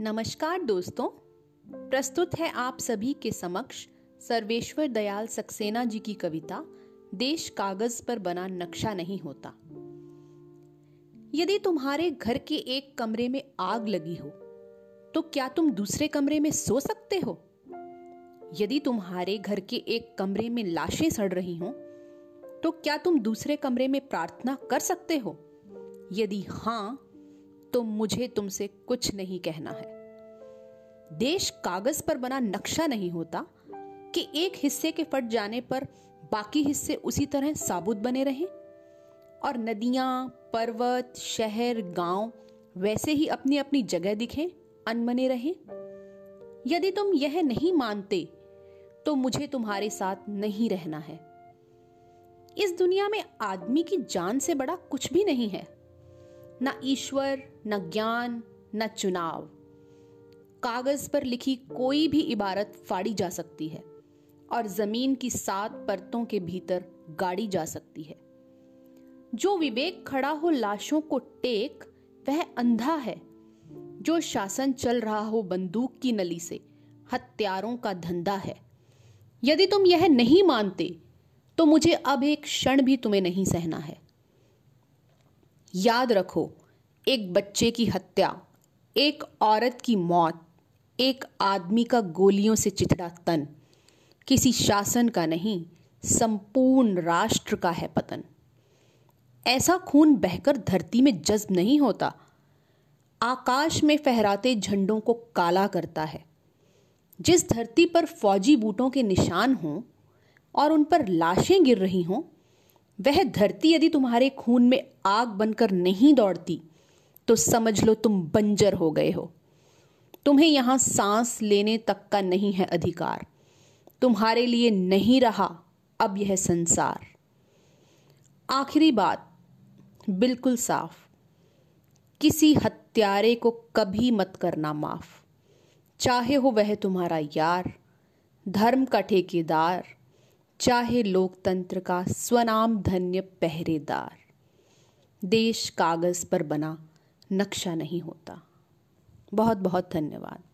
नमस्कार दोस्तों, प्रस्तुत है आप सभी के समक्ष सर्वेश्वर दयाल सक्सेना जी की कविता देश कागज पर बना नक्शा नहीं होता। यदि तुम्हारे घर के एक कमरे में आग लगी हो तो क्या तुम दूसरे कमरे में सो सकते हो? यदि तुम्हारे घर के एक कमरे में लाशें सड़ रही हों तो क्या तुम दूसरे कमरे में प्रार्थना कर सकते हो? यदि हां तो मुझे तुमसे कुछ नहीं कहना है। देश कागज पर बना नक्शा नहीं होता कि एक हिस्से के फट जाने पर बाकी हिस्से उसी तरह साबुत बने रहें और नदियां, पर्वत, शहर, गांव वैसे ही अपनी अपनी जगह दिखें, अनबने रहें। यदि तुम यह नहीं मानते तो मुझे तुम्हारे साथ नहीं रहना है। इस दुनिया में आदमी की जान से बड़ा कुछ भी नहीं है, ना ईश्वर, ना ज्ञान, ना चुनाव। कागज पर लिखी कोई भी इबारत फाड़ी जा सकती है और जमीन की 7 परतों के भीतर गाड़ी जा सकती है। जो विवेक खड़ा हो लाशों को टेक, वह अंधा है। जो शासन चल रहा हो बंदूक की नली से, हत्यारों का धंधा है। यदि तुम यह नहीं मानते तो मुझे अब एक क्षण भी तुम्हें नहीं सहना है। याद रखो, एक बच्चे की हत्या, एक औरत की मौत, एक आदमी का गोलियों से चिथड़ा तन, किसी शासन का नहीं, संपूर्ण राष्ट्र का है पतन। ऐसा खून बहकर धरती में जज्ब नहीं होता, आकाश में फहराते झंडों को काला करता है। जिस धरती पर फौजी बूटों के निशान हों और उन पर लाशें गिर रही हों, वह धरती यदि तुम्हारे खून में आग बनकर नहीं दौड़ती तो समझ लो तुम बंजर हो गए हो। तुम्हें यहां सांस लेने तक का नहीं है अधिकार। तुम्हारे लिए नहीं रहा अब यह संसार। आखिरी बात बिल्कुल साफ, किसी हत्यारे को कभी मत करना माफ, चाहे हो वह तुम्हारा यार, धर्म का ठेकेदार, चाहे लोकतंत्र का स्वनाम धन्य पहरेदार। देश कागज पर बना नक्शा नहीं होता। बहुत बहुत धन्यवाद।